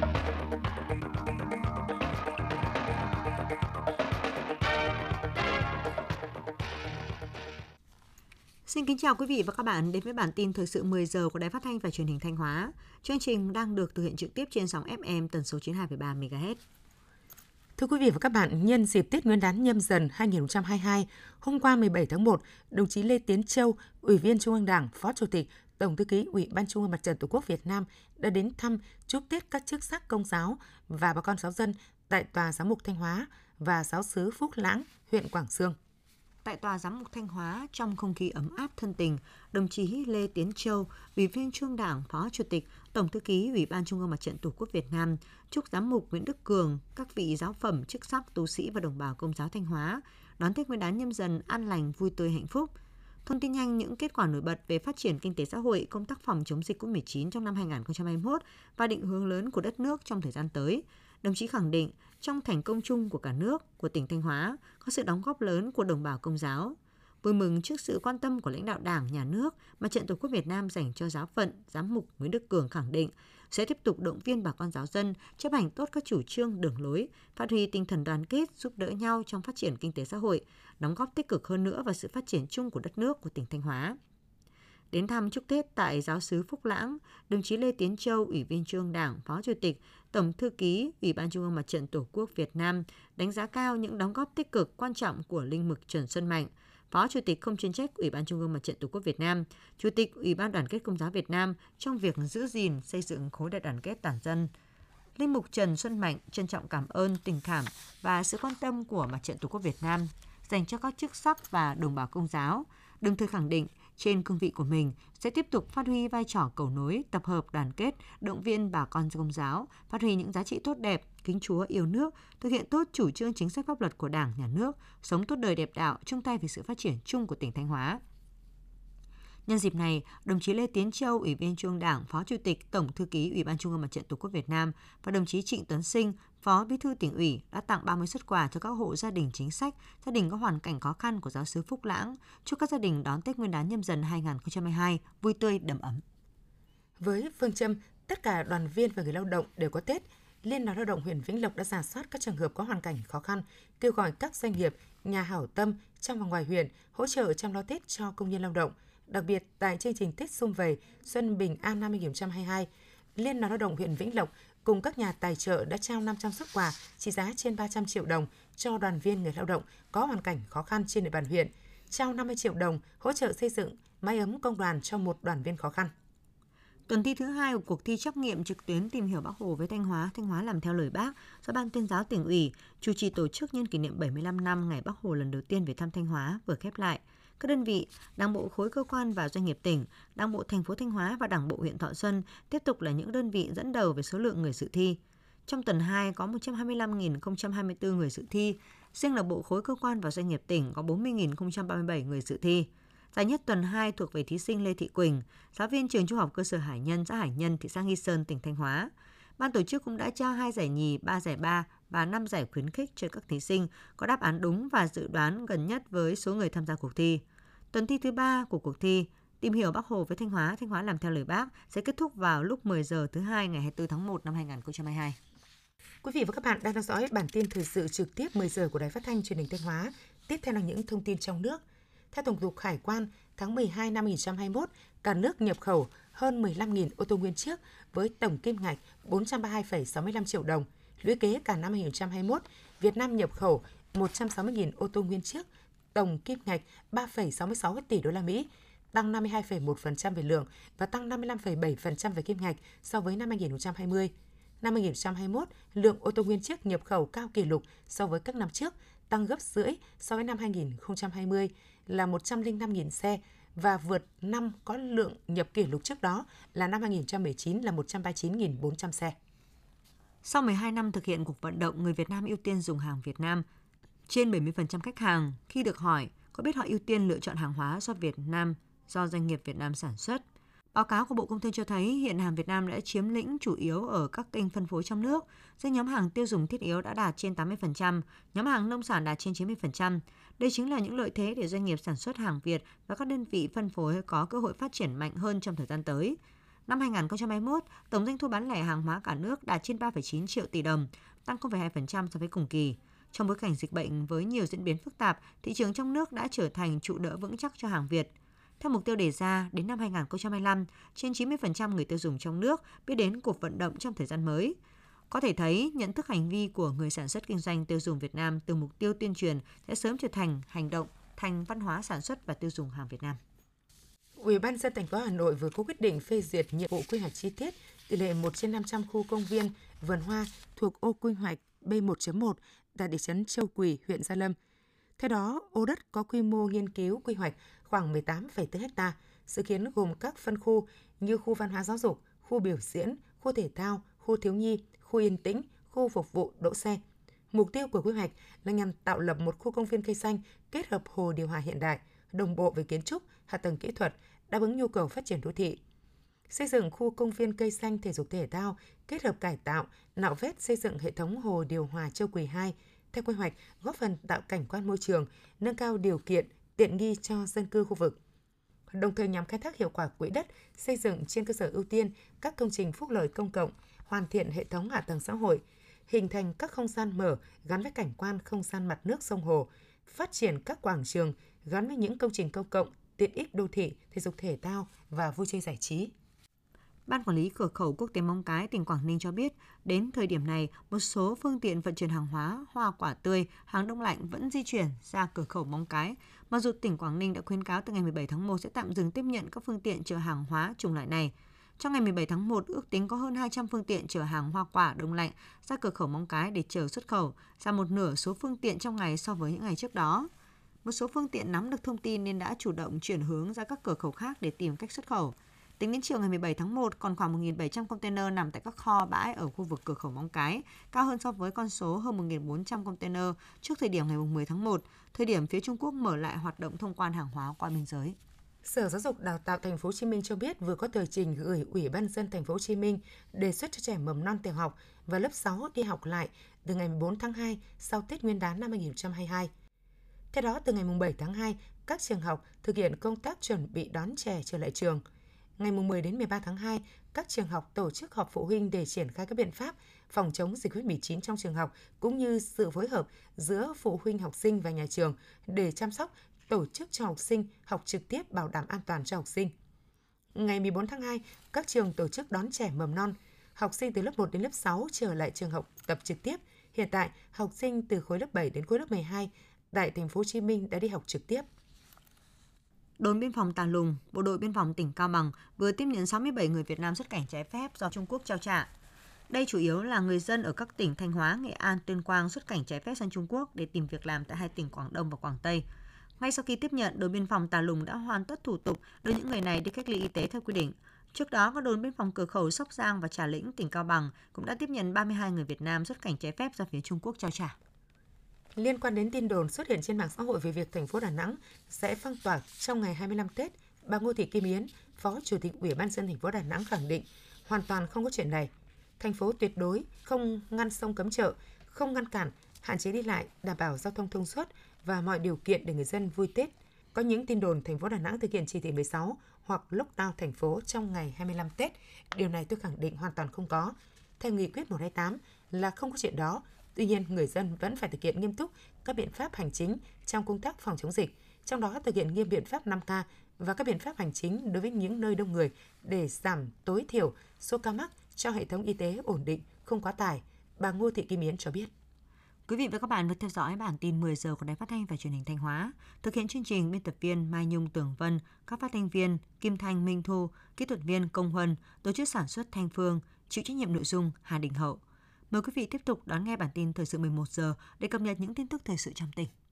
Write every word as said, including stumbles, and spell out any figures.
Xin kính chào quý vị và các bạn đến với bản tin thời sự mười giờ của Đài Phát thanh và Truyền hình Thanh Hóa. Chương trình đang được thực hiện trực tiếp trên sóng ép em tần số chín mươi hai phẩy ba mê ga héc. Thưa quý vị và các bạn, nhân dịp Tết Nguyên đán Nhâm Dần hai nghìn không trăm hai mươi hai, hôm qua mười bảy tháng một, đồng chí Lê Tiến Châu, Ủy viên Trung ương Đảng, Phó Chủ tịch, Tổng thư ký Ủy ban Trung ương Mặt trận Tổ quốc Việt Nam đã đến thăm chúc Tết các chức sắc Công giáo và bà con giáo dân tại Tòa Giám mục Thanh Hóa và Giáo xứ Phúc Lãng, huyện Quảng Xương. Tại Tòa Giám mục Thanh Hóa, trong không khí ấm áp thân tình, đồng chí Lê Tiến Châu, Ủy viên Trung ương Đảng, Phó Chủ tịch, Tổng thư ký Ủy ban Trung ương Mặt trận Tổ quốc Việt Nam, chúc Giám mục Nguyễn Đức Cường, các vị giáo phẩm, chức sắc, tu sĩ và đồng bào Công giáo Thanh Hóa đón Tết Nguyên đán Nhâm Dần an lành, vui tươi, hạnh phúc. Thông tin nhanh những kết quả nổi bật về phát triển kinh tế xã hội, công tác phòng chống dịch covid mười chín trong năm hai nghìn không trăm hai mươi mốt và định hướng lớn của đất nước trong thời gian tới. Đồng chí khẳng định, trong thành công chung của cả nước, của tỉnh Thanh Hóa, có sự đóng góp lớn của đồng bào Công giáo. Vui mừng trước sự quan tâm của lãnh đạo Đảng, Nhà nước, Mặt trận Tổ quốc Việt Nam dành cho giáo phận, Giám mục Nguyễn Đức Cường khẳng định sẽ tiếp tục động viên bà con giáo dân chấp hành tốt các chủ trương, đường lối, phát huy tinh thần đoàn kết, giúp đỡ nhau trong phát triển kinh tế xã hội, đóng góp tích cực hơn nữa vào sự phát triển chung của đất nước, của tỉnh Thanh Hóa. Đến thăm chúc Tết tại giáo xứ Phúc Lãng, đồng chí Lê Tiến Châu, Ủy viên Trung ương Đảng, Phó Chủ tịch, Tổng thư ký Ủy ban Trung ương Mặt trận Tổ quốc Việt Nam đánh giá cao những đóng góp tích cực quan trọng của linh mục Trần Xuân Mạnh, Phó Chủ tịch không chuyên trách Ủy ban Trung ương Mặt trận Tổ quốc Việt Nam, Chủ tịch Ủy ban Đoàn kết Công giáo Việt Nam trong việc giữ gìn xây dựng khối đại đoàn kết toàn dân. Linh mục Trần Xuân Mạnh trân trọng cảm ơn tình cảm và sự quan tâm của Mặt trận Tổ quốc Việt Nam dành cho các chức sắc và đồng bào Công giáo, đồng thời khẳng định trên cương vị của mình sẽ tiếp tục phát huy vai trò cầu nối, tập hợp đoàn kết, động viên bà con Công giáo, phát huy những giá trị tốt đẹp, kính Chúa, yêu nước, thực hiện tốt chủ trương chính sách pháp luật của Đảng, Nhà nước, sống tốt đời đẹp đạo, chung tay vì sự phát triển chung của tỉnh Thanh Hóa. Nhân dịp này, đồng chí Lê Tiến Châu, Ủy viên Trung ương Đảng, Phó Chủ tịch, Tổng thư ký Ủy ban Trung ương Mặt trận Tổ quốc Việt Nam và đồng chí Trịnh Tuấn Sinh, Phó Bí thư Tỉnh ủy đã tặng ba mươi suất quà cho các hộ gia đình chính sách, gia đình có hoàn cảnh khó khăn của giáo xứ Phúc Lãng, chúc các gia đình đón Tết Nguyên đán Nhâm Dần hai nghìn không trăm hai mươi hai vui tươi, đầm ấm. Với phương châm tất cả đoàn viên và người lao động đều có Tết, Liên đoàn Lao động huyện Vĩnh Lộc đã rà soát các trường hợp có hoàn cảnh khó khăn, kêu gọi các doanh nghiệp, nhà hảo tâm trong và ngoài huyện hỗ trợ chăm lo Tết cho công nhân lao động. Đặc biệt, tại chương trình Tết Sum Vầy Xuân Bình An hai nghìn không trăm hai mươi hai, Liên đoàn Lao động huyện Vĩnh Lộc cùng các nhà tài trợ đã trao năm trăm suất quà trị giá trên ba trăm triệu đồng cho đoàn viên người lao động có hoàn cảnh khó khăn trên địa bàn huyện, trao năm mươi triệu đồng hỗ trợ xây dựng mái ấm công đoàn cho một đoàn viên khó khăn. Tuần thi thứ hai của cuộc thi trắc nghiệm trực tuyến tìm hiểu Bác Hồ với Thanh Hóa, Thanh Hóa làm theo lời Bác do Ban tuyên giáo tỉnh ủy chủ trì tổ chức nhân kỷ niệm bảy mươi lăm năm ngày Bác Hồ lần đầu tiên về thăm Thanh Hóa vừa khép lại. Các đơn vị, Đảng bộ khối cơ quan và doanh nghiệp tỉnh, Đảng bộ thành phố Thanh Hóa và Đảng bộ huyện Thọ Xuân tiếp tục là những đơn vị dẫn đầu về số lượng người dự thi. Trong tuần hai có một trăm hai mươi lăm nghìn không trăm hai mươi tư người dự thi, riêng là bộ khối cơ quan và doanh nghiệp tỉnh có bốn mươi nghìn không trăm ba mươi bảy người dự thi. Giải nhất tuần hai thuộc về thí sinh Lê Thị Quỳnh, giáo viên trường Trung học cơ sở Hải Nhân, xã Hải Nhân, thị xã Nghi Sơn, tỉnh Thanh Hóa. Ban tổ chức cũng đã trao hai giải nhì, ba giải ba và năm giải khuyến khích cho các thí sinh có đáp án đúng và dự đoán gần nhất với số người tham gia cuộc thi. Tuần thi thứ ba của cuộc thi Tìm hiểu Bác Hồ với Thanh Hóa, Thanh Hóa làm theo lời Bác sẽ kết thúc vào lúc mười giờ thứ hai ngày hai mươi tư tháng một năm hai nghìn không trăm hai mươi hai. Quý vị và các bạn đang theo dõi bản tin thời sự trực tiếp mười giờ của Đài Phát thanh Truyền hình Thanh Hóa. Tiếp theo là những thông tin trong nước. Theo Tổng cục Hải quan, tháng mười hai năm hai nghìn không trăm hai mươi mốt, cả nước nhập khẩu hơn mười lăm nghìn ô tô nguyên chiếc với tổng kim ngạch bốn trăm ba mươi hai phẩy sáu mươi lăm triệu đồng. Lũy kế cả năm hai nghìn không trăm hai mươi mốt, Việt Nam nhập khẩu một trăm sáu mươi nghìn ô tô nguyên chiếc, tổng kim ngạch ba phẩy sáu mươi sáu tỷ đô la Mỹ, tăng năm mươi hai phẩy một phần trăm về lượng và tăng năm mươi lăm phẩy bảy phần trăm về kim ngạch so với năm hai nghìn không trăm hai mươi. Năm hai nghìn không trăm hai mươi mốt, lượng ô tô nguyên chiếc nhập khẩu cao kỷ lục so với các năm trước, tăng gấp rưỡi so với năm hai nghìn không trăm hai mươi là một trăm lẻ năm nghìn xe và vượt năm có lượng nhập kỷ lục trước đó là năm hai nghìn không trăm mười chín là một trăm ba mươi chín nghìn bốn trăm xe. Sau mười hai năm thực hiện cuộc vận động người Việt Nam ưu tiên dùng hàng Việt Nam, trên bảy mươi phần trăm khách hàng khi được hỏi có biết họ ưu tiên lựa chọn hàng hóa do Việt Nam, do doanh nghiệp Việt Nam sản xuất. Báo cáo của Bộ Công Thương cho thấy hiện hàng Việt Nam đã chiếm lĩnh chủ yếu ở các kênh phân phối trong nước, riêng nhóm hàng tiêu dùng thiết yếu đã đạt trên tám mươi phần trăm, nhóm hàng nông sản đạt trên chín mươi phần trăm. Đây chính là những lợi thế để doanh nghiệp sản xuất hàng Việt và các đơn vị phân phối có cơ hội phát triển mạnh hơn trong thời gian tới. Năm hai nghìn không trăm hai mươi mốt, tổng doanh thu bán lẻ hàng hóa cả nước đạt trên ba phẩy chín triệu tỷ đồng, tăng không phẩy hai phần trăm so với cùng kỳ. Trong bối cảnh dịch bệnh với nhiều diễn biến phức tạp, thị trường trong nước đã trở thành trụ đỡ vững chắc cho hàng Việt. Theo mục tiêu đề ra, đến năm hai nghìn không trăm hai mươi lăm, trên chín mươi phần trăm người tiêu dùng trong nước biết đến cuộc vận động trong thời gian mới. Có thể thấy, nhận thức hành vi của người sản xuất kinh doanh tiêu dùng Việt Nam từ mục tiêu tuyên truyền sẽ sớm trở thành hành động, thành văn hóa sản xuất và tiêu dùng hàng Việt Nam. Ủy ban nhân dân thành phố Hà Nội vừa có quyết định phê duyệt nhiệm vụ quy hoạch chi tiết tỷ lệ một trên năm trăm khu công viên, vườn hoa thuộc ô quy hoạch B một chấm một tại thị trấn Châu Quỳ, huyện Gia Lâm. Theo đó, ô đất có quy mô nghiên cứu quy hoạch khoảng mười tám phẩy bốn héc ta, dự kiến gồm các phân khu như khu văn hóa giáo dục, khu biểu diễn, khu thể thao, khu thiếu nhi, khu yên tĩnh, khu phục vụ đỗ xe. Mục tiêu của quy hoạch là nhằm tạo lập một khu công viên cây xanh kết hợp hồ điều hòa hiện đại, đồng bộ với kiến trúc, hạ tầng kỹ thuật, đáp ứng nhu cầu phát triển đô thị. Xây dựng khu công viên cây xanh thể dục thể thao, kết hợp cải tạo, nạo vét xây dựng hệ thống hồ điều hòa Châu Quỳ hai, theo quy hoạch góp phần tạo cảnh quan môi trường, nâng cao điều kiện, tiện nghi cho dân cư khu vực. Đồng thời nhằm khai thác hiệu quả quỹ đất, xây dựng trên cơ sở ưu tiên các công trình phúc lợi công cộng, hoàn thiện hệ thống hạ tầng xã hội, hình thành các không gian mở gắn với cảnh quan không gian mặt nước sông hồ, phát triển các quảng trường gắn với những công trình công cộng, tiện ích đô thị, thể dục thể thao và vui chơi giải trí. Ban quản lý cửa khẩu quốc tế Móng Cái, tỉnh Quảng Ninh cho biết, đến thời điểm này, một số phương tiện vận chuyển hàng hóa, hoa quả tươi, hàng đông lạnh vẫn di chuyển ra cửa khẩu Móng Cái. Mặc dù tỉnh Quảng Ninh đã khuyến cáo từ ngày mười bảy tháng một sẽ tạm dừng tiếp nhận các phương tiện chở hàng hóa chủng loại này. Trong ngày mười bảy tháng một, ước tính có hơn hai trăm phương tiện chở hàng hoa quả đông lạnh ra cửa khẩu Móng Cái để chở xuất khẩu, giảm một nửa số phương tiện trong ngày so với những ngày trước đó. Một số phương tiện nắm được thông tin nên đã chủ động chuyển hướng ra các cửa khẩu khác để tìm cách xuất khẩu. Tính đến chiều ngày mười bảy tháng một, còn khoảng một nghìn bảy trăm container nằm tại các kho bãi ở khu vực cửa khẩu Móng Cái, cao hơn so với con số hơn một nghìn bốn trăm container trước thời điểm ngày mười tháng một, thời điểm phía Trung Quốc mở lại hoạt động thông quan hàng hóa qua biên giới. Sở Giáo dục Đào tạo T P H C M cho biết vừa có tờ trình gửi Ủy ban nhân dân T P H C M đề xuất cho trẻ mầm non tiểu học và lớp sáu đi học lại từ ngày mười bốn tháng hai sau Tết Nguyên đán năm hai nghìn không trăm hai mươi hai. Theo đó, từ ngày bảy tháng hai, các trường học thực hiện công tác chuẩn bị đón trẻ trở lại trường. Ngày mười đến mười ba tháng hai, các trường học tổ chức họp phụ huynh để triển khai các biện pháp phòng chống dịch covid mười chín trong trường học cũng như sự phối hợp giữa phụ huynh học sinh và nhà trường để chăm sóc, tổ chức cho học sinh học trực tiếp bảo đảm an toàn cho học sinh. Ngày mười bốn tháng hai, các trường tổ chức đón trẻ mầm non, học sinh từ lớp một đến lớp sáu trở lại trường học tập trực tiếp. Hiện tại, học sinh từ khối lớp bảy đến khối lớp mười hai tại thành phố Hồ Chí Minh đã đi học trực tiếp. Đồn biên phòng Tà Lùng, Bộ đội biên phòng tỉnh Cao Bằng vừa tiếp nhận sáu mươi bảy người Việt Nam xuất cảnh trái phép do Trung Quốc trao trả. Đây chủ yếu là người dân ở các tỉnh Thanh Hóa, Nghệ An, Tuyên Quang xuất cảnh trái phép sang Trung Quốc để tìm việc làm tại hai tỉnh Quảng Đông và Quảng Tây. Ngay sau khi tiếp nhận, đồn biên phòng Tà Lùng đã hoàn tất thủ tục đưa những người này đi cách ly y tế theo quy định. Trước đó, các đồn biên phòng cửa khẩu Sóc Giang và Trà Lĩnh, tỉnh Cao Bằng cũng đã tiếp nhận ba mươi hai người Việt Nam xuất cảnh trái phép do phía Trung Quốc trao trả. Liên quan đến tin đồn xuất hiện trên mạng xã hội về việc thành phố Đà Nẵng sẽ phong tỏa trong ngày hai mươi lăm Tết, bà Ngô Thị Kim Yến, Phó Chủ tịch Ủy ban nhân dân thành phố Đà Nẵng khẳng định hoàn toàn không có chuyện này. Thành phố tuyệt đối không ngăn sông cấm chợ, không ngăn cản, hạn chế đi lại, đảm bảo giao thông thông suốt và mọi điều kiện để người dân vui Tết. Có những tin đồn thành phố Đà Nẵng thực hiện chỉ thị mười sáu hoặc lockdown thành phố trong ngày hai mươi lăm Tết, điều này tôi khẳng định hoàn toàn không có. Theo nghị quyết một trăm hai mươi tám là không có chuyện đó. Tuy nhiên, người dân vẫn phải thực hiện nghiêm túc các biện pháp hành chính trong công tác phòng chống dịch, trong đó thực hiện nghiêm biện pháp năm K và các biện pháp hành chính đối với những nơi đông người để giảm tối thiểu số ca mắc cho hệ thống y tế ổn định, không quá tải, bà Ngô Thị Kim Miến cho biết. Quý vị và các bạn vừa theo dõi bản tin mười giờ của Đài Phát thanh và Truyền hình Thanh Hóa. Thực hiện chương trình biên tập viên Mai Nhung, Tường Vân, các phát thanh viên Kim Thanh, Minh Thu, kỹ thuật viên Công Huân, tổ chức sản xuất Thanh Phương, chịu trách nhiệm nội dung Hà Đình Hậu. Mời quý vị tiếp tục đón nghe bản tin thời sự mười một giờ để cập nhật những tin tức thời sự trong tỉnh.